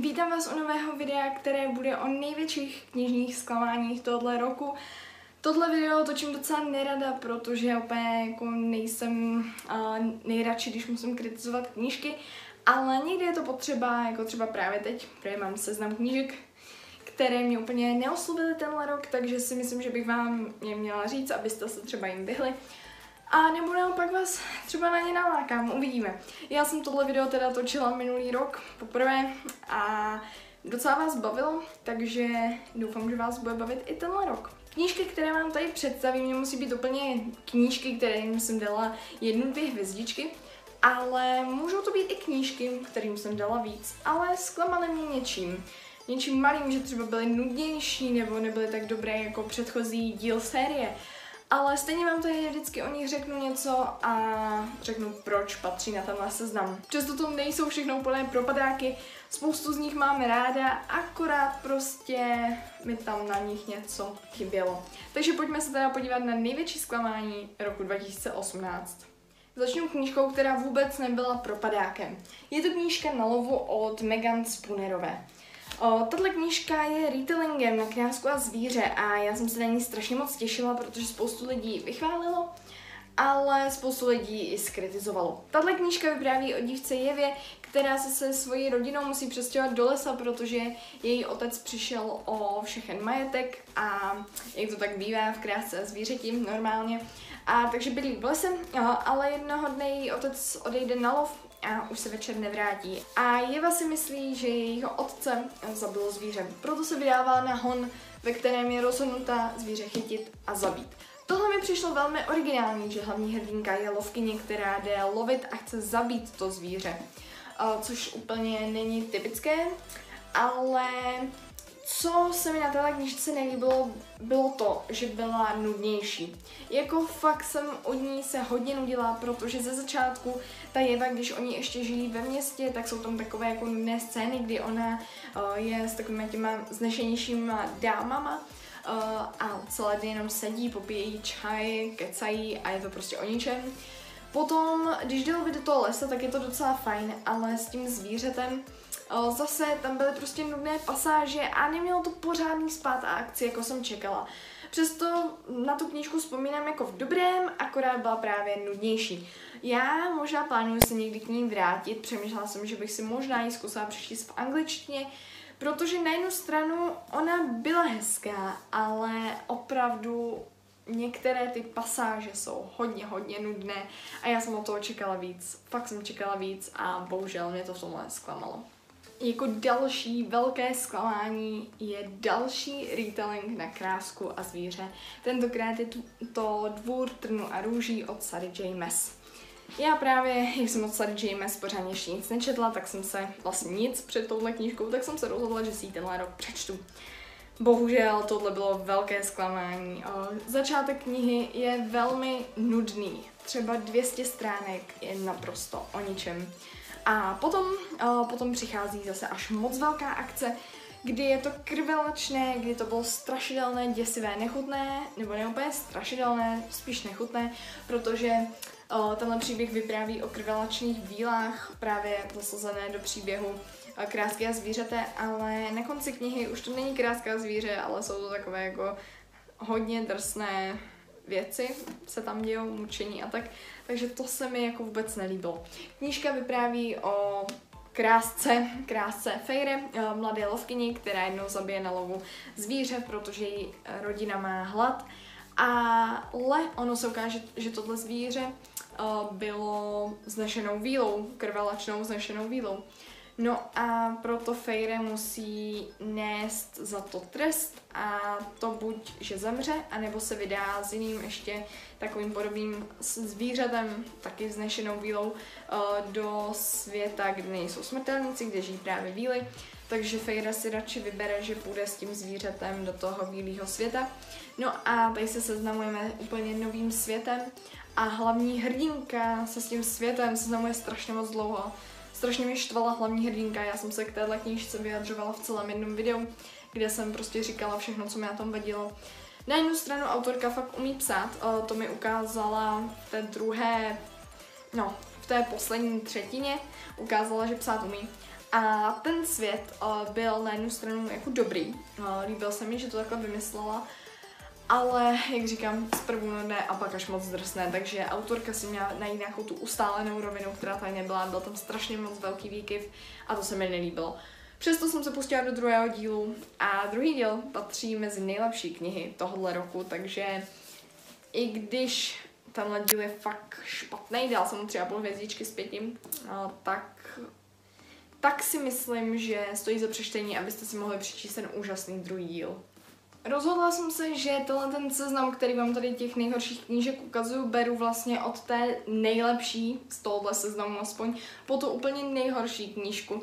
Vítám vás u nového videa, které bude o největších knižních zklamáních tohoto roku. Tohle video točím docela nerada, protože úplně jako nejsem nejradši, když musím kritizovat knížky, ale někdy je to potřeba, jako třeba právě teď, protože mám seznam knížek, které mě úplně neoslovily tenhle rok, takže si myslím, že bych vám je měla říct, abyste se třeba jim vyhli. A nebo naopak vás třeba na ně nalákám, uvidíme. Já jsem tohle video teda točila minulý rok poprvé a docela vás bavilo, takže doufám, že vás bude bavit i tenhle rok. Knížky, které vám tady představím, nemusí být úplně knížky, kterým jsem dala 1-2 hvězdičky, ale můžou to být i knížky, kterým jsem dala víc, ale zklamaly mě něčím malým, že třeba byly nudnější nebo nebyly tak dobré jako předchozí díl série. Ale stejně vám tady vždycky o nich řeknu něco a řeknu, proč patří na tenhle seznam. Přesto to nejsou všechno úplné propadáky, spoustu z nich máme ráda, akorát prostě mi tam na nich něco chybělo. Takže pojďme se teda podívat na největší zklamání roku 2018. Začnu knížkou, která vůbec nebyla propadákem. Je to knížka Na lovu od Megan Spoonerové. Tato knížka je retellingem Na krásku a zvíře a já jsem se na ní strašně moc těšila, protože spoustu lidí vychválilo, ale spoustu lidí i skritizovalo. Tato knížka vypráví o dívce Jevě, která se svojí rodinou musí přestěhovat do lesa, protože její otec přišel o všechen majetek a jak to tak bývá v krásce a zvířeti normálně. A takže bydlí v lese, ale jednoho dne její otec odejde na lov a už se večer nevrátí. A Jeva si myslí, že jejího otce zabilo zvíře. Proto se vydává na hon, ve kterém je rozhodnuta zvíře chytit a zabít. Tohle mi přišlo velmi originální, že hlavní hrdinka je lovkyně, která jde lovit a chce zabít to zvíře. Což úplně není typické, ale co se mi na téhle knížce nelíbilo, bylo to, že byla nudnější. Jako fakt jsem od ní se hodně nudila, protože ze začátku ta Jeva, když oni ještě žijí ve městě, tak jsou tam takové jako nudné scény, kdy ona je s takovými těma znešenějšíma dámama a celé dny jenom sedí, popíjí čaj, kecají a je to prostě o ničem. Potom, když jde do toho lesa, tak je to docela fajn, ale s tím zvířetem zase tam byly prostě nudné pasáže a nemělo to pořádný spát a akci, jako jsem čekala. Přesto na tu knížku vzpomínám jako v dobrém, akorát byla právě nudnější. Já možná plánuju se někdy k ní vrátit, přemýšlela jsem, že bych si možná ji zkusila přečíst v angličtině, protože na jednu stranu ona byla hezká, ale opravdu některé ty pasáže jsou hodně nudné a já jsem od toho čekala víc. Fakt jsem čekala víc a bohužel mě to v tomhle zklamalo. Jako další velké zklamání je další retelling Na krásku a zvíře. Tentokrát je to Dvůr trnu a růží od Sary J. Maas. Já právě, jak jsem od Sary J. Maas pořádně ještě nic nečetla, tak jsem se vlastně nic před touhle knížkou, tak jsem se rozhodla, že si ji tenhle rok přečtu. Bohužel tohle bylo velké zklamání. Začátek knihy je velmi nudný. Třeba 200 stránek je naprosto o ničem. A potom přichází zase až moc velká akce, kdy je to krvelačné, kdy to bylo strašidelné, děsivé, nechutné, nebo ne úplně strašidelné, spíš nechutné, protože tenhle příběh vypráví o krvelačných vílách, právě zasazené do příběhu Krásky a zvířete, ale na konci knihy už to není kráska a zvíře, ale jsou to takové jako hodně drsné věci, se tam dějou, mučení a tak, takže to se mi jako vůbec nelíbilo. Knížka vypráví o krásce Fejre, mladé lovkyni, která jednou zabije na lovu zvíře, protože její rodina má hlad, ale ono se ukáže, že tohle zvíře bylo znešenou vílou, krvelačnou znešenou vílou. No a proto Fejre musí nést za to trest a to buď, že zemře, anebo se vydá s jiným ještě takovým podobným zvířetem, taky vznešenou vílou, do světa, kde nejsou smrtelníci, kde žijí právě víly. Takže Fejra si radši vybere, že půjde s tím zvířetem do toho bílého světa. No a tady se seznamujeme úplně novým světem a hlavní hrdinka se s tím světem seznamuje strašně moc dlouho. Strašně mě štvala hlavní hrdinka, já jsem se k téhle knížce vyjadřovala v celém jednom videu, kde jsem prostě říkala všechno, co mě na tom vadilo. Na jednu stranu autorka fakt umí psát, to mi ukázala v té poslední třetině, ukázala, že psát umí. A ten svět byl na jednu stranu jako dobrý, líbil se mi, že to takhle vymyslela, ale jak říkám, zprvu nudné a pak až moc drsné, takže autorka si měla najít nějakou tu ustálenou rovinu, která tady nebyla, byl tam strašně moc velký výkyv a to se mi nelíbilo. Přesto jsem se pustila do druhého dílu a druhý díl patří mezi nejlepší knihy tohoto roku, takže i když tenhle díl je fakt špatný, dal jsem mu 3,5 hvězdičky z 5, tak si myslím, že stojí za přečtení, abyste si mohli přečíst ten úžasný druhý díl. Rozhodla jsem se, že tenhle ten seznam, který vám tady těch nejhorších knížek ukazuju, beru vlastně od té nejlepší z tohohle seznamu aspoň po tu úplně nejhorší knížku,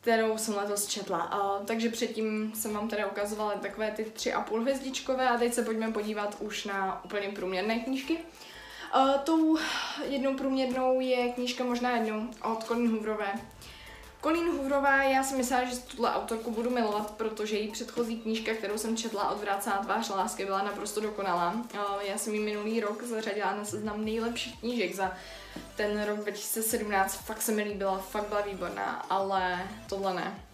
kterou jsem letos četla. Takže předtím jsem vám teda ukazovala takové ty 3,5 hvězdičkové a teď se pojďme podívat už na úplně průměrné knížky. Tou jednou průměrnou je knížka Možná jednou od Colleen Hooverové. Colleen Hooverová, já si myslela, že tuhle autorku budu milovat, protože její předchozí knížka, kterou jsem četla, Odvrácená tvář lásky, byla naprosto dokonalá. Já jsem ji minulý rok zařadila na seznam nejlepších knížek za ten rok 2017, fakt se mi líbila, fakt byla výborná, ale tohle ne.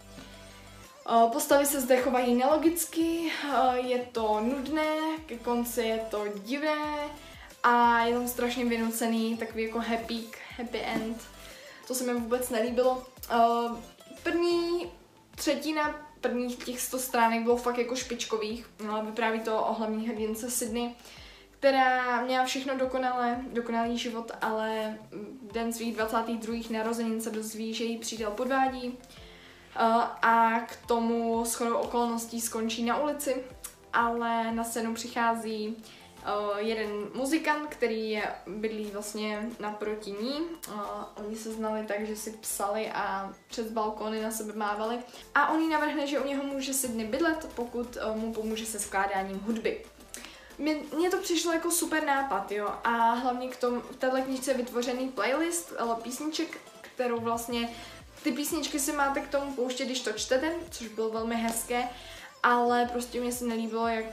Postavy se zde chovají nelogicky, je to nudné, ke konci je to divné a je tam strašně vynucený takový jako happy end. To se mi vůbec nelíbilo. Třetina prvních těch 100 stránek bylo fakt jako špičkových. Vypráví to o hlavní hrdince Sydney, která měla všechno dokonalý život, ale den svých 22. narozenin se dozví, že jí přítel podvádí a k tomu shodou okolností skončí na ulici, ale na scénu přichází jeden muzikant, který bydlí vlastně naproti ní. Oni se znali tak, že si psali a přes balkony na sebe mávali. A on jí navrhne, že u něho může Sydney bydlet, pokud mu pomůže se skládáním hudby. Mně to přišlo jako super nápad, jo. A hlavně v této knížce je vytvořený playlist písniček, kterou vlastně ty písničky si máte k tomu pouštět, když to čtete, což bylo velmi hezké. Ale prostě mě se nelíbilo, jak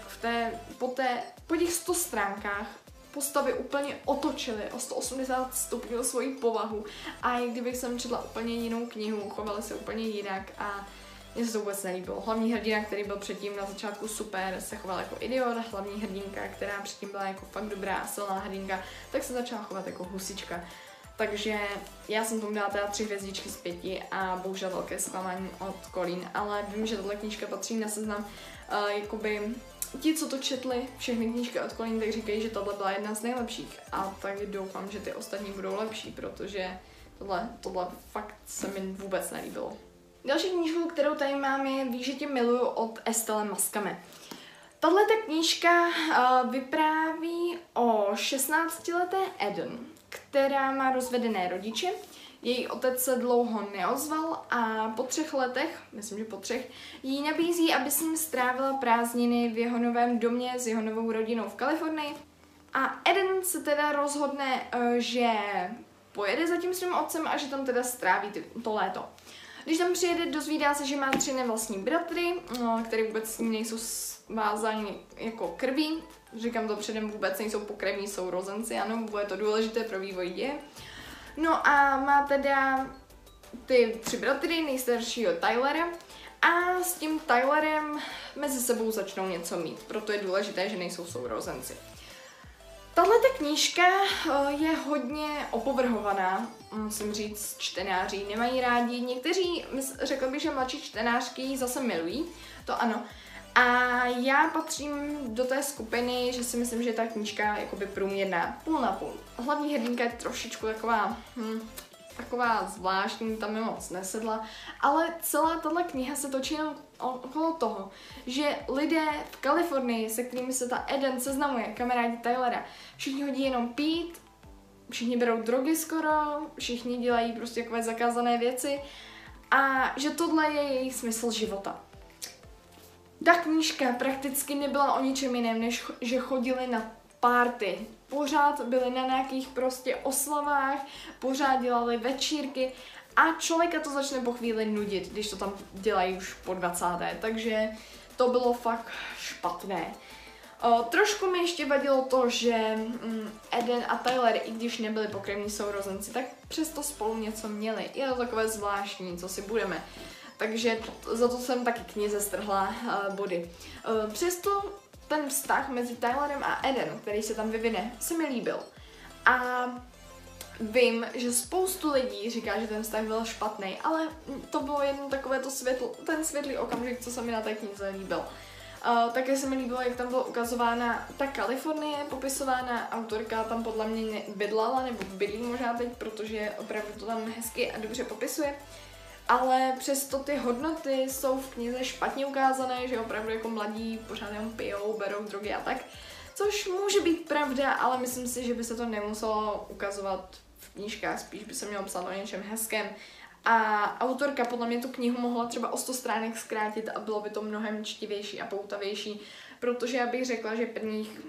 po těch 100 stránkách postavy úplně otočily o 180 stupňů svoji povahu a i kdybych jsem četla úplně jinou knihu, chovaly se úplně jinak a mně se to vůbec nelíbilo. Hlavní hrdina, který byl předtím na začátku super, se choval jako idiot, hlavní hrdinka, která předtím byla jako fakt dobrá a silná hrdinka, tak se začala chovat jako husička. Takže já jsem tomu dala teda 3 hvězdičky z 5 a bohužel velké zklamání od Colleen, ale vím, že tato knížka patří na seznam. Jakoby ti, co to četli, všechny knížky od Colleen, tak říkají, že tato byla jedna z nejlepších a tak doufám, že ty ostatní budou lepší, protože tohle fakt se mi vůbec nelíbilo. Další knížku, kterou tady mám, je Víš, že tě miluju od Estelle Maskame. Tahle knížka vypráví o 16-leté Eden, která má rozvedené rodiče, její otec se dlouho neozval a po 3 letech, myslím, že po 3, jí nabízí, aby s ním strávila prázdniny v jeho novém domě s jeho novou rodinou v Kalifornii. A Eden se teda rozhodne, že pojede za tím svým otcem a že tam teda stráví to léto. Když tam přijede, dozvídá se, že má 3 nevlastní bratry, které vůbec s ním nejsou svázáni jako krví. Říkám to předem, vůbec nejsou pokrevní sourozenci, ano, bude to důležité pro vývoj děje. No a má teda ty 3 bratry, nejstaršího Tylera a s tím Tylerem mezi sebou začnou něco mít, proto je důležité, že nejsou sourozenci. Tahle knížka je hodně opovrhovaná, musím říct, čtenáři nemají rádi, někteří, řekla bych, že mladší čtenářky ji zase milují, to ano. A já patřím do té skupiny, že si myslím, že je ta knížka jakoby průměrná, půl na půl. Hlavní hrdinka je trošičku taková, taková zvláštní, tam je moc nesedla, ale celá tato kniha se točí okolo toho, že lidé v Kalifornii, se kterými se ta Eden seznamuje, kamarádi Tylera, všichni hodí jenom pít, všichni berou drogy skoro, všichni dělají prostě takové zakázané věci a že tohle je jejich smysl života. Ta knížka prakticky nebyla o ničem jiném, než že chodili na party. Pořád byli na nějakých prostě oslavách, pořád dělali večírky a člověka to začne po chvíli nudit, když to tam dělají už po 20. Takže to bylo fakt špatné. Trošku mi ještě vadilo to, že Eden a Tyler, i když nebyli pokrevní sourozenci, tak přesto spolu něco měli. Je to takové zvláštní, co si budeme. Takže za to jsem taky knize strhla body. Přesto ten vztah mezi Tylerem a Eden, který se tam vyvine, se mi líbil. A vím, že spoustu lidí říká, že ten vztah byl špatný, ale to bylo jenom takové to světlo, ten světlý okamžik, co se mi na té knize líbil. Také se mi líbilo, jak tam byla ukazována ta Kalifornie, popisována, autorka tam podle mě bydlala, nebo bydlí možná teď, protože opravdu to tam hezky a dobře popisuje. Ale přesto ty hodnoty jsou v knize špatně ukázané, že opravdu jako mladí pořád jenom pijou, berou drogy a tak. Což může být pravda, ale myslím si, že by se to nemuselo ukazovat v knížkách, spíš by se mělo psát o něčem hezkém. A autorka podle mě tu knihu mohla třeba o 100 stránek zkrátit a bylo by to mnohem čtivější a poutavější, protože já bych řekla, že prvních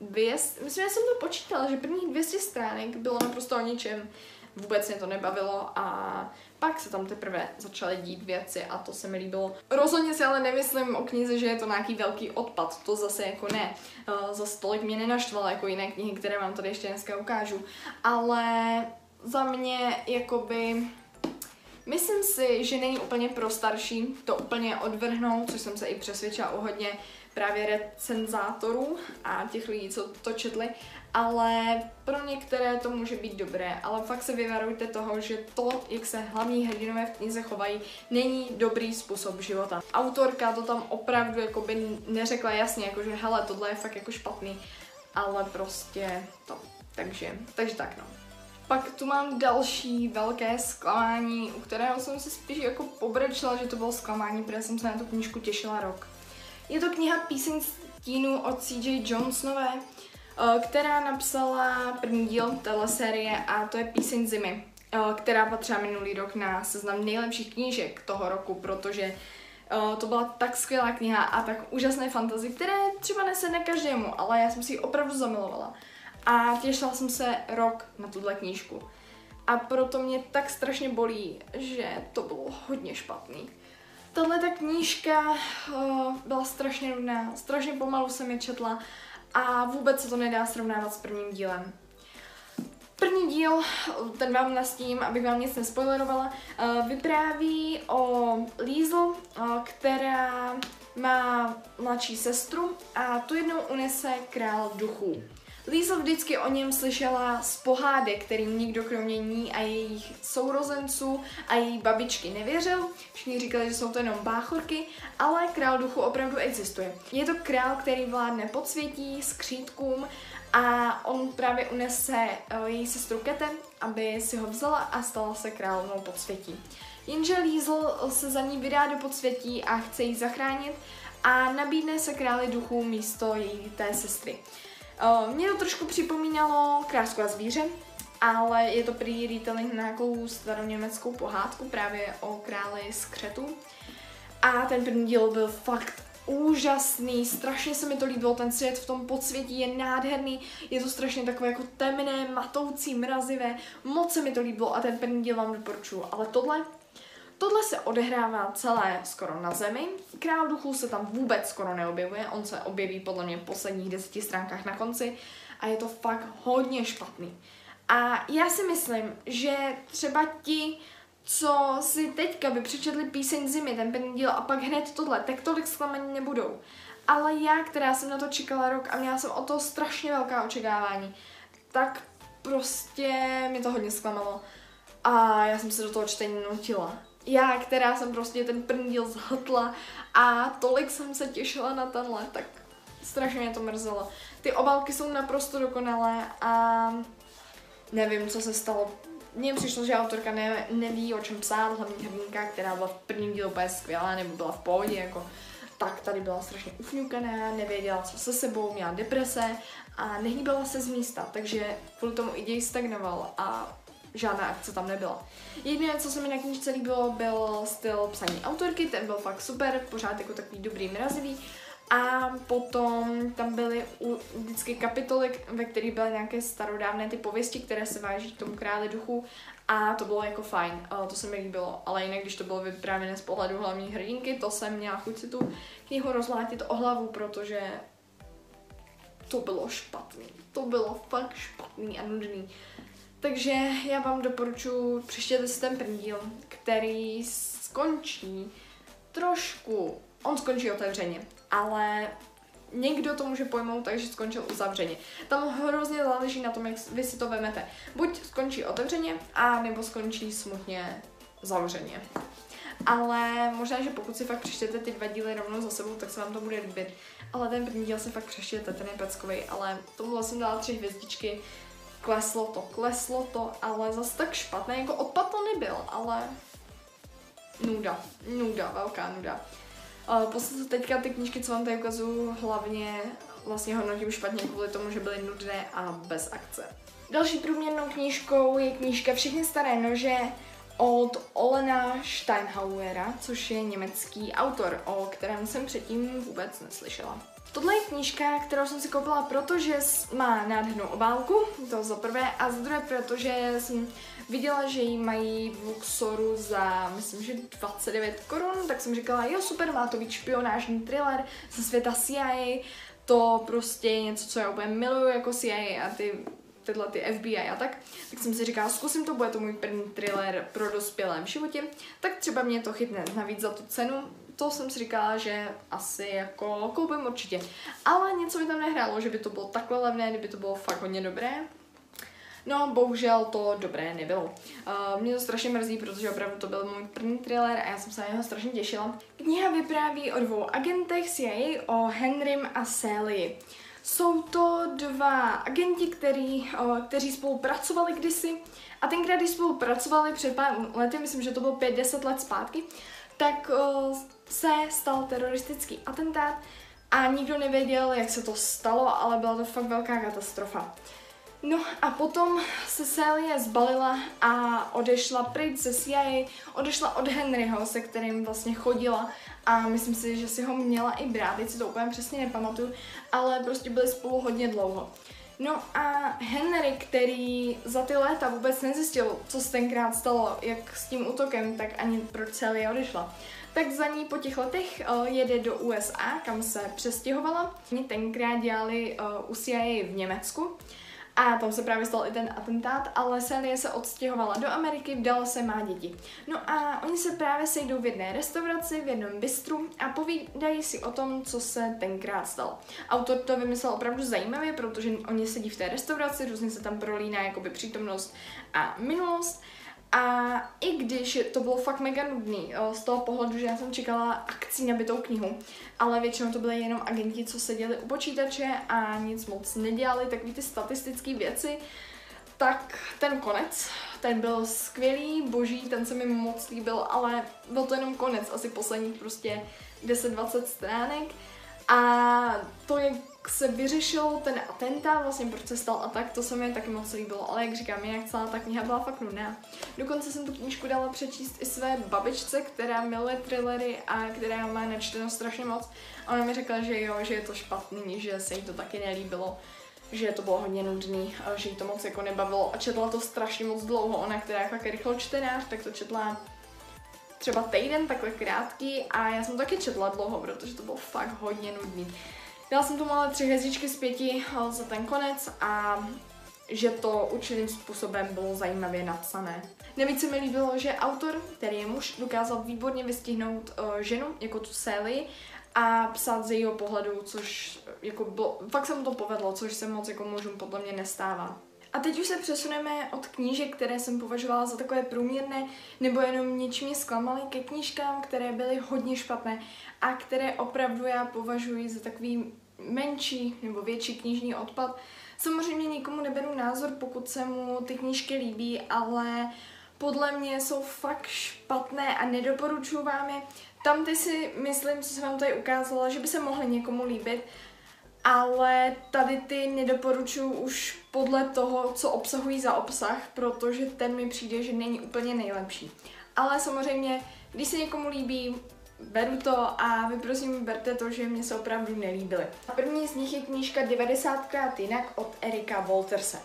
200, myslím, já jsem to počítala, že prvních 200 stránek bylo naprosto o ničem, vůbec mě to nebavilo a pak se tam teprve začaly dít věci a to se mi líbilo. Rozhodně si ale nemyslím o knize, že je to nějaký velký odpad, to zase jako ne. Zase tolik mě nenaštvala jako jiné knihy, které vám tady ještě dneska ukážu, ale za mě jakoby... Myslím si, že není úplně pro starší to úplně odvrhnout, což jsem se i přesvědčila o hodně právě recenzátorů a těch lidí, co to četli, ale pro některé to může být dobré, ale fakt se vyvarujte toho, že to, jak se hlavní hrdinové v knize chovají, není dobrý způsob života. Autorka to tam opravdu jakoby neřekla jasně, jakože hele, tohle je fakt jako špatný, ale prostě to, takže tak no. Pak tu mám další velké zklamání, u kterého jsem se spíš jako pobrečila, že to bylo zklamání, protože jsem se na tu knížku těšila rok. Je to kniha Píseň stínu od S. Jae-Jonesové, která napsala první díl téhle série a to je Píseň zimy, která patřila minulý rok na seznam nejlepších knížek toho roku, protože to byla tak skvělá kniha a tak úžasné fantasy, které třeba nesedne každému, ale já jsem si ji opravdu zamilovala. A těšila jsem se rok na tuhle knížku. A proto mě tak strašně bolí, že to bylo hodně špatný. Tahle ta knížka byla strašně nudná, strašně pomalu jsem je četla a vůbec se to nedá srovnávat s prvním dílem. První díl, ten vám nastím, abych vám nic nespoilerovala, vypráví o Liesl, která má mladší sestru a tu jednou unese král duchů. Liesl vždycky o něm slyšela z pohádek, kterým nikdo kromě ní a jejich sourozenců a její babičky nevěřil. Všichni říkali, že jsou to jenom báchorky, ale král duchu opravdu existuje. Je to král, který vládne podsvětí, skřítkům a on právě unese její sestru Kete, aby si ho vzala a stala se královnou podsvětí. Jenže Liesl se za ní vydá do podsvětí a chce ji zachránit a nabídne se králi duchů místo její té sestry. Mě to trošku připomínalo Krásku a zvíře, ale je to prý retelling na nějakou staroněmeckou pohádku právě o králi skřetu. A ten první díl byl fakt úžasný, strašně se mi to líbilo, ten svět v tom podsvětí je nádherný, je to strašně takové jako temné, matoucí, mrazivé, moc se mi to líbilo a ten první díl vám doporučuji, ale tohle se odehrává celé skoro na zemi, král duchů se tam vůbec skoro neobjevuje, on se objeví podle mě v posledních 10 stránkách na konci a je to fakt hodně špatný. A já si myslím, že třeba ti, co si teďka by přečetli Píseň zimy, ten první díl a pak hned tohle, tak tolik zklamaní nebudou. Ale já, která jsem na to čekala rok a měla jsem o to strašně velká očekávání, tak prostě mě to hodně zklamalo a já jsem se do toho čtení nutila. Já, která jsem prostě ten první díl zhatla a tolik jsem se těšila na tenhle, tak strašně mě to mrzelo. Ty obálky jsou naprosto dokonalé a nevím, co se stalo. Mně přišlo, že autorka neví, o čem psát, hlavní hrdinka, která byla v prvním dílu úplně skvělá nebo byla v pohodě, jako tak tady byla strašně ufňukaná, nevěděla, co se sebou, měla deprese a nehýbala se z místa, takže kvůli tomu i děj stagnoval a žádná akce tam nebyla. Jediné, co se mi na knížce líbilo, byl styl psaní autorky, ten byl fakt super, pořád jako takový dobrý, mrazivý. A potom tam byly vždycky kapitoly, ve kterých byly nějaké starodávné ty pověsti, které se váží k tomu králi duchu a to bylo jako fajn, to se mi líbilo. Ale jinak, když to bylo vyprávěné z pohledu hlavní hrdinky, to jsem měla chuť si tu knihu rozlátit o hlavu, protože to bylo špatný. To bylo fakt špatný a nudný. Takže já vám doporučuji, přečtěte si ten první díl, který skončí trošku, on skončí otevřeně, ale někdo to může pojmout, takže skončil uzavřeně. Tam hrozně záleží na tom, jak vy si to vemete. Buď skončí otevřeně, a nebo skončí smutně zavřeně. Ale možná, že pokud si fakt přečtete ty dva díly rovnou za sebou, tak se vám to bude líbit. Ale ten první díl si fakt přečtete, ten je peckovej, ale tomuhle jsem dala 3 hvězdičky. Kleslo to, ale zase tak špatné, jako odpad to nebyl, ale nuda, velká nuda. Posledně teďka ty knížky, co vám tady ukazuju, hlavně vlastně hodnotím špatně kvůli tomu, že byly nudné a bez akce. Další průměrnou knížkou je knížka Všechny staré nože od Olena Steinhauera, což je německý autor, o kterém jsem předtím vůbec neslyšela. Tohle je knížka, kterou jsem si koupila, protože má nádhernou obálku, to za prvé, a za druhé, protože jsem viděla, že ji mají v Luxoru za, myslím, že 29 Kč, tak jsem říkala, jo super, má to být špionážní thriller ze světa CIA, to prostě je něco, co já úplně miluju, jako CIA a tyhle FBI a tak. Tak jsem si říkala, zkusím to, bude to můj první thriller pro dospělé v životě, tak třeba mě to chytne, navíc za tu cenu. To jsem si říkala, že asi jako koupím určitě, ale něco mi tam nehrálo, že by to bylo takhle levné, kdyby to bylo fakt hodně dobré. No, bohužel to dobré nebylo. Mě to strašně mrzí, protože opravdu to byl můj první thriller a já jsem se na něho strašně těšila. Kniha vypráví o 2 agentech CIA, o Henrym a Sally. Jsou to 2 agenti, kteří spolupracovali kdysi a tenkrát, když spolupracovali před pár lety, myslím, že to bylo 5-10 let zpátky, tak se stal teroristický atentát a nikdo nevěděl, jak se to stalo, ale byla to fakt velká katastrofa. No a potom se Sally zbalila a odešla pryč ze CIA, odešla od Henryho, se kterým vlastně chodila a myslím si, že si ho měla i brát, teď si to úplně přesně nepamatuju, ale prostě byli spolu hodně dlouho. No a Henry, který za ty léta vůbec nezjistil, co se tenkrát stalo, jak s tím útokem, tak ani proč Sally odešla, tak za ní po těch letech jede do USA, kam se přestěhovala. Oni tenkrát dělali u CIA v Německu a tam se právě stal i ten atentát, ale Sally se odstěhovala do Ameriky, vdala se, má děti. No a oni se právě sejdou v jedné restauraci, v jednom bistru a povídají si o tom, co se tenkrát stalo. Autor to vymyslel opravdu zajímavě, protože oni sedí v té restauraci, různě se tam prolíná jakoby přítomnost a minulost. A i když to bylo fakt mega nudný, z toho pohledu, že já jsem čekala akcí nabitou knihu, ale většinou to byly jenom agenti, co seděli u počítače a nic moc nedělali, takový ty statistické věci, tak ten konec, ten byl skvělý, boží, ten se mi moc líbil, ale byl to jenom konec, asi posledních prostě 10-20 stránek a to, jak se vyřešil ten atentát, vlastně proč se stal a tak, to se mi taky moc líbilo, ale jak říkám, jinak celá ta kniha byla fakt nudná. Dokonce jsem tu knížku dala přečíst i své babičce, která miluje thrillery a která má načteno strašně moc a ona mi řekla, že jo, že je to špatný, že se jí to taky nelíbilo, že to bylo hodně nudný, že jí to moc jako nebavilo a četla to strašně moc dlouho, ona, která je fakt rychlo čtenář, tak to četla třeba týden, takhle krátký a já jsem to taky četla dlouho, protože to bylo fakt hodně nudný. Dala jsem tomu ale 3 hvězdičky z 5 za ten konec a že to určitým způsobem bylo zajímavě napsané. Nejvíc se mi líbilo, že autor, který je muž, dokázal výborně vystihnout ženu, jako tu Sally, a psát z jejího pohledu, což jako bylo, fakt se mu to povedlo, což se moc jako mužům podle mě nestává. A teď už se přesuneme od knížek, které jsem považovala za takové průměrné, nebo jenom něčím zklamaly, ke knížkám, které byly hodně špatné a které opravdu já považuji za takový menší nebo větší knižní odpad. Samozřejmě nikomu neberu názor, pokud se mu ty knížky líbí, ale podle mě jsou fakt špatné a nedoporučuji vám je. Tam ty si myslím, co jsem vám tady ukázala, že by se mohly někomu líbit, ale tady ty nedoporučuji už podle toho, co obsahují za obsah, protože ten mi přijde, že není úplně nejlepší. Ale samozřejmě, když se někomu líbí, beru to a vy prosím berte to, že mě se opravdu nelíbily. První z nich je knížka 90krát jinak od Erika Walterse.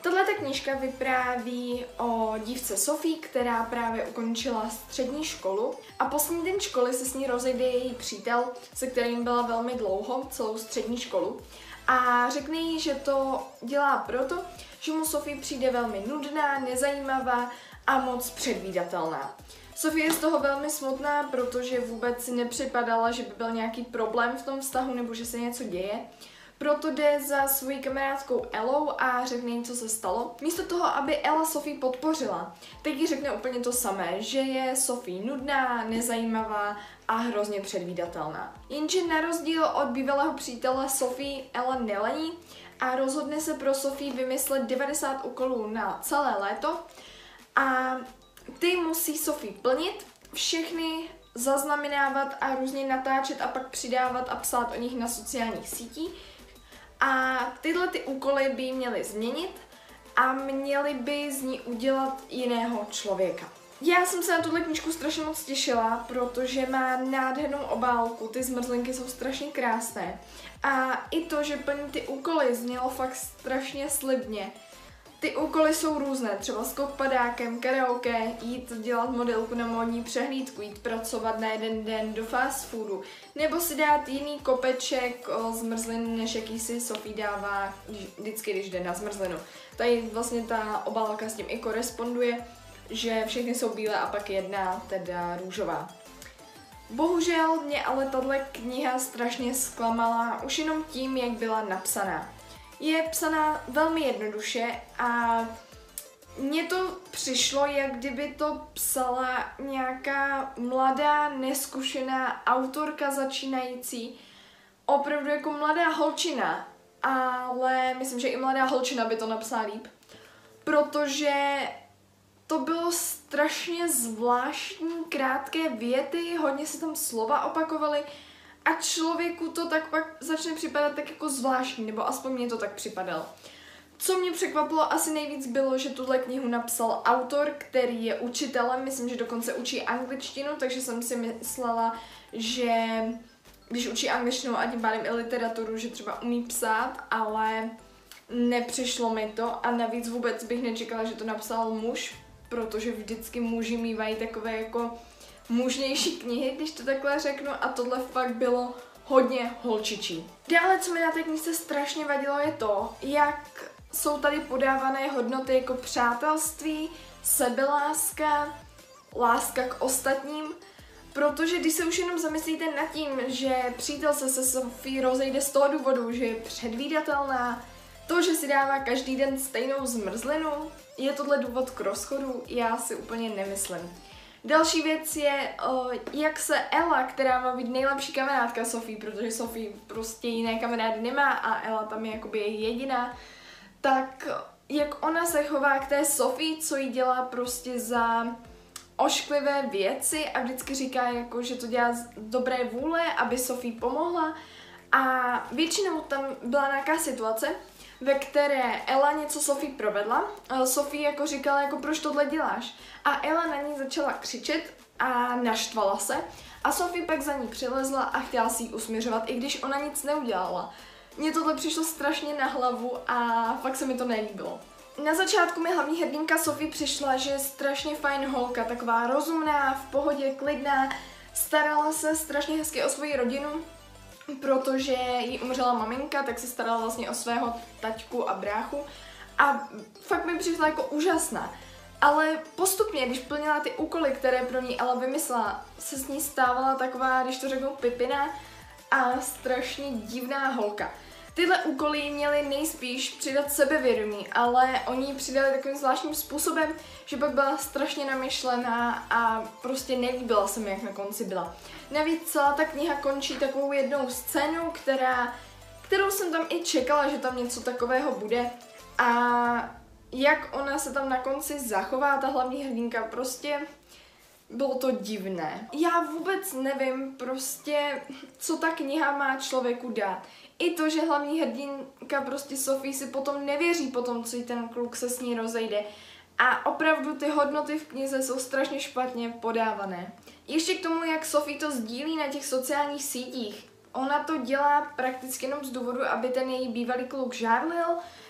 Tato knížka vypráví o dívce Sophie, která právě ukončila střední školu a poslední den školy se s ní rozejde její přítel, se kterým byla velmi dlouho, celou střední školu. a řekne jí, že to dělá proto, že mu Sophie přijde velmi nudná, nezajímavá a moc předvídatelná. Sophie je z toho velmi smutná, protože vůbec nepřipadala, že by byl nějaký problém v tom vztahu nebo že se něco děje. Proto jde za svojí kamarádkou Elou a řekne jí, co se stalo. Místo toho, aby Ela Sophie podpořila, teď jí řekne úplně to samé, že je Sophie nudná, nezajímavá a hrozně předvídatelná. Jenže na rozdíl od bývalého přítele Sophie, Ela nelení a rozhodne se pro Sophie vymyslet 90 úkolů na celé léto a ty musí Sophie plnit, všechny zaznamenávat a různě natáčet a pak přidávat a psát o nich na sociálních sítích. A tyhle ty úkoly by měly změnit a měly by z ní udělat jiného člověka. Já jsem se na tuhle knížku strašně moc těšila, protože má nádhernou obálku, ty zmrzlinky jsou strašně krásné. A i to, že plní ty úkoly, znělo fakt strašně slibně. Ty úkoly jsou různé, třeba skok padákem, karaoke, jít dělat modelku na módní přehlídku, jít pracovat na jeden den do fast foodu, nebo si dát jiný kopeček zmrzlin, než jaký si Sophie dává vždycky, když jde na zmrzlinu. Tady vlastně ta obálka s tím i koresponduje, že všechny jsou bílé a pak jedna teda růžová. Bohužel mě ale tahle kniha strašně zklamala už jenom tím, jak byla napsaná. Je psaná velmi jednoduše a mně to přišlo, jak kdyby to psala nějaká mladá, neskušená autorka začínající, opravdu jako mladá holčina, ale myslím, že i mladá holčina by to napsala líp, protože to bylo strašně zvláštní, krátké věty, hodně se tam slova opakovaly, a člověku to tak pak začne připadat tak jako zvláštní, nebo aspoň mně to tak připadalo. Co mě překvapilo asi nejvíc bylo, že tuhle knihu napsal autor, který je učitelem, myslím, že dokonce učí angličtinu, takže jsem si myslela, že když učí angličtinu a tím pádem i literaturu, že třeba umí psát, ale nepřišlo mi to a navíc vůbec bych nečekala, že to napsal muž, protože vždycky muži mývají takové jako mužnější knihy, když to takhle řeknu, a tohle fakt bylo hodně holčičí. Dále, co mi na té knize strašně vadilo, je to, jak jsou tady podávané hodnoty jako přátelství, sebeláska, láska k ostatním, protože když se už jenom zamyslíte nad tím, že přítel se Sophie rozejde z toho důvodu, že je předvídatelná, to, že si dává každý den stejnou zmrzlinu, je tohle důvod k rozchodu? Já si úplně nemyslím. Další věc je, jak se Ela, která má být nejlepší kamarádka Sophie, protože Sophie prostě jiné kamarády nemá a Ela tam je jakoby jediná, tak jak ona se chová k té Sophie, co jí dělá prostě za ošklivé věci a vždycky říká, jako, že to dělá z dobré vůle, aby Sophie pomohla. A většinou tam byla nějaká situace, ve které Ela něco Sophie provedla. Sophie jako říkala, jako proč tohle děláš? A Ela na ní začala křičet a naštvala se. A Sophie pak za ní přilezla a chtěla si ji usměřovat, i když ona nic neudělala. Mně tohle přišlo strašně na hlavu a fakt se mi to nelíbilo. Na začátku mi hlavní hrdinka Sophie přišla, že je strašně fajn holka, taková rozumná, v pohodě, klidná, starala se strašně hezky o svoji rodinu, protože jí umřela maminka, tak se starala vlastně o svého taťku a bráchu a fakt mi přišla jako úžasná. Ale postupně, když plnila ty úkoly, které pro ní Ela vymyslela, se s ní stávala taková, když to řeknu, pipina a strašně divná holka. Tyhle úkoly měly nejspíš přidat sebevědomí, ale oni ji přidali takovým zvláštním způsobem, že pak byla strašně namyšlená a prostě nelíbila se mi, jak na konci byla. Navíc celá ta kniha končí takovou jednou scénou, kterou jsem tam i čekala, že tam něco takového bude. A jak ona se tam na konci zachová, ta hlavní hrdinka, prostě bylo to divné. Já vůbec nevím prostě, co ta kniha má člověku dát. I to, že hlavní hrdinka prostě Sophie si potom nevěří potom, co jí ten kluk se s ní rozejde. A opravdu ty hodnoty v knize jsou strašně špatně podávané. Ještě k tomu, jak Sophie to sdílí na těch sociálních sítích. Ona to dělá prakticky jenom z důvodu, aby ten její bývalý kluk žárlil,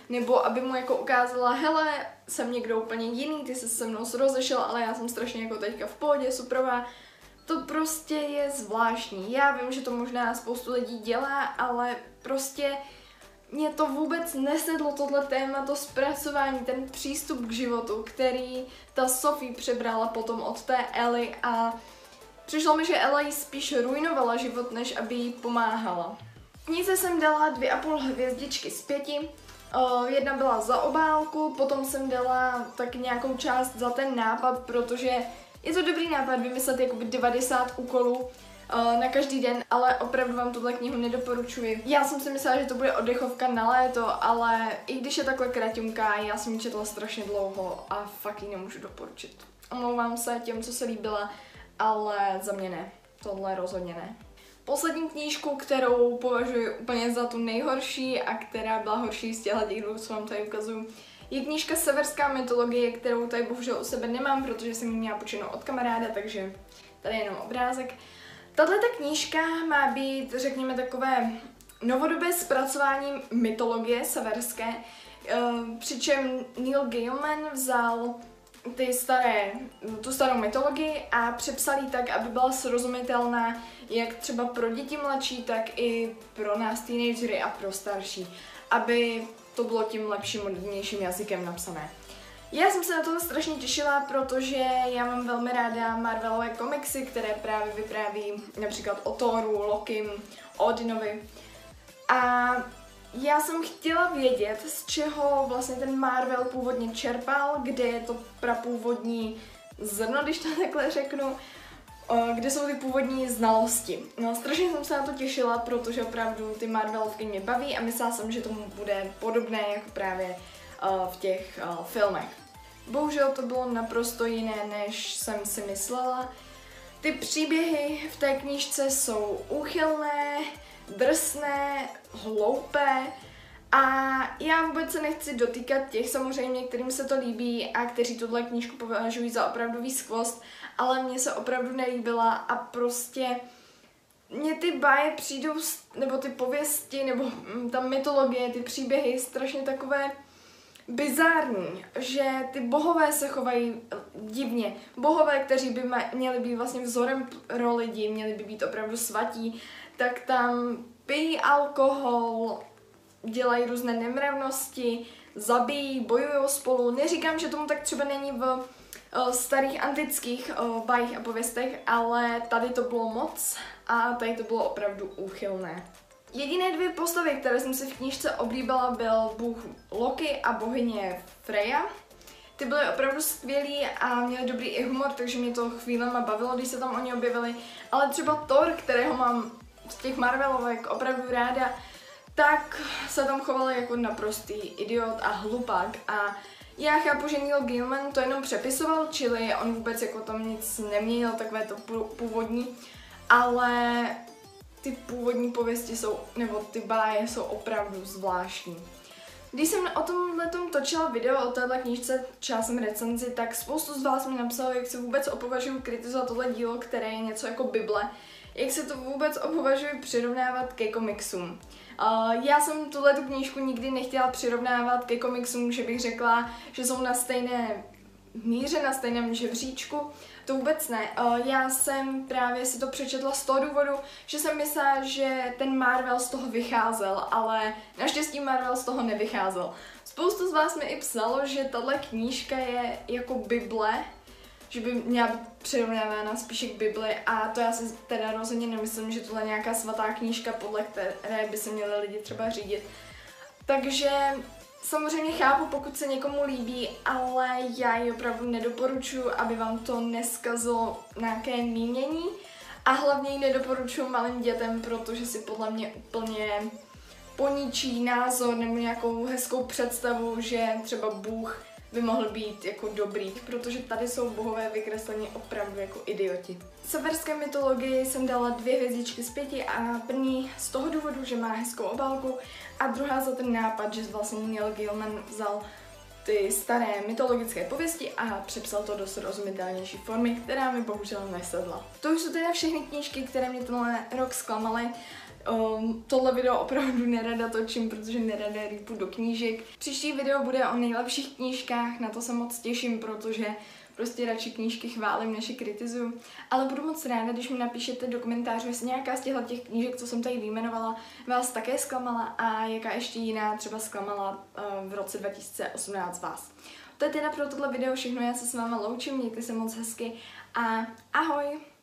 nebo aby mu jako ukázala, hele, jsem někdo úplně jiný, ty se se mnou rozešel, ale já jsem strašně jako teďka v pohodě, suprová. To prostě je zvláštní. Já vím, že to možná spoustu lidí dělá, ale prostě mě to vůbec nesedlo, tohle téma, to zpracování, ten přístup k životu, který ta Sophie přebrala potom od té Ellie, a přišlo mi, že Ellie spíš ruinovala život, než aby jí pomáhala. Knize jsem dala 2,5 hvězdičky z 5. Jedna byla za obálku, potom jsem dala tak nějakou část za ten nápad, protože je to dobrý nápad vymyslet jakoby 90 úkolů na každý den, ale opravdu vám tuhle knihu nedoporučuji. Já jsem si myslela, že to bude oddechovka na léto, ale i když je takhle kraťunká, já jsem ji četla strašně dlouho a fakt ji nemůžu doporučit. Omlouvám se těm, co se líbila, ale za mě ne. Tohle rozhodně ne. Poslední knížku, kterou považuji úplně za tu nejhorší a která byla horší z těchto, co vám tady ukazuju, je knížka Severská mytologie, kterou tady bohužel u sebe nemám, protože jsem ji měla půjčenou od kamaráda, takže tady je jenom obrázek. Tato knížka má být, řekněme, takové novodobé zpracování mytologie severské, přičem Neil Gaiman vzal tu starou mytologii a přepsal ji tak, aby byla srozumitelná jak třeba pro děti mladší, tak i pro nás teenagery a pro starší, aby to bylo tím lepším, modernějším jazykem napsané. Já jsem se na to strašně těšila, protože já mám velmi ráda Marvelové komiksy, které právě vypráví například o Thoru, Lokim, Odinovi. A já jsem chtěla vědět, z čeho vlastně ten Marvel původně čerpal, kde je to prapůvodní zrno, když to takhle řeknu, kde jsou ty původní znalosti. No, strašně jsem se na to těšila, protože opravdu ty Marvelovky mě baví a myslela jsem, že tomu bude podobné jako právě v těch filmech. Bohužel to bylo naprosto jiné, než jsem si myslela. Ty příběhy v té knížce jsou úchylné, drsné, hloupé a já vůbec se nechci dotýkat těch, samozřejmě, kterým se to líbí a kteří tuhle knížku považují za opravdový skvost, ale mně se opravdu nelíbila a prostě mně ty báje přijdou, nebo ty pověsti, nebo ta mytologie, ty příběhy strašně takové bizární, že ty bohové se chovají divně. Bohové, kteří by měli být vlastně vzorem pro lidi, měli by být opravdu svatí, tak tam pijí alkohol, dělají různé nemravnosti, zabijí, bojují spolu. Neříkám, že tomu tak třeba není v starých antických bájích a pověstech, ale tady to bylo moc a tady to bylo opravdu úchylné. Jediné dvě postavy, které jsem si v knížce oblíbila, byl bůh Loki a bohyně Freya. Ty byly opravdu skvělý a měly dobrý i humor, takže mě to chvílema bavilo, když se tam oni objevili. Ale třeba Thor, kterého mám z těch Marvelovek opravdu ráda, tak se tam choval jako naprostý idiot a hlupák. A já chápu, že Neil Gaiman to jenom přepisoval, čili on vůbec jako tam nic neměnil, takové to původní, ale ty původní pověsti jsou, nebo ty báje jsou opravdu zvláštní. Když jsem o tomhletom točila video o téhle knížce časem recenzi, tak spoustu z vás mi napsalo, jak se vůbec opovažuji kritizovat tohle dílo, které je něco jako Bible, jak se to vůbec opovažuji přirovnávat ke komiksům. Já jsem tuhle knížku nikdy nechtěla přirovnávat ke komiksům, že bych řekla, že jsou na stejné míře, na stejném žebříčku. To vůbec ne. Já jsem právě si to přečetla z toho důvodu, že jsem myslela, že ten Marvel z toho vycházel, ale naštěstí Marvel z toho nevycházel. Spoustu z vás mi i psalo, že tato knížka je jako Bible, že by měla být přirovnávána spíše k Bibli, a to já si teda rozhodně nemyslím, že tohle je nějaká svatá knížka, podle které by se měli lidi třeba řídit. Takže samozřejmě chápu, pokud se někomu líbí, ale já ji opravdu nedoporučuji, aby vám to neskazilo nějaké mínění, a hlavně ji nedoporučuji malým dětem, protože si podle mě úplně poničí názor nebo nějakou hezkou představu, že třeba Bůh by mohl být jako dobrý, protože tady jsou bohové vykreslení opravdu jako idioti. Severské mytologii jsem dala 2 hvězdičky z 5 a první z toho důvodu, že má hezkou obálku, a druhá za ten nápad, že vlastně Neil Gaiman vzal ty staré mytologické pověsti a přepsal to do srozumitelnější formy, která mi bohužel nesedla. To už jsou teda všechny knížky, které mě tenhle rok zklamaly. Tohle video opravdu nerada točím, protože nerada rýpu do knížek. Příští video bude o nejlepších knížkách, na to se moc těším, protože prostě radši knížky chválím, než je kritizuju. Ale budu moc ráda, když mi napíšete do komentářů, jestli nějaká z těch knížek, co jsem tady vyjmenovala, vás také zklamala a jaká ještě jiná třeba zklamala v roce 2018 vás. To je teda pro tohle video všechno, já se s váma loučím, mějte se moc hezky a ahoj!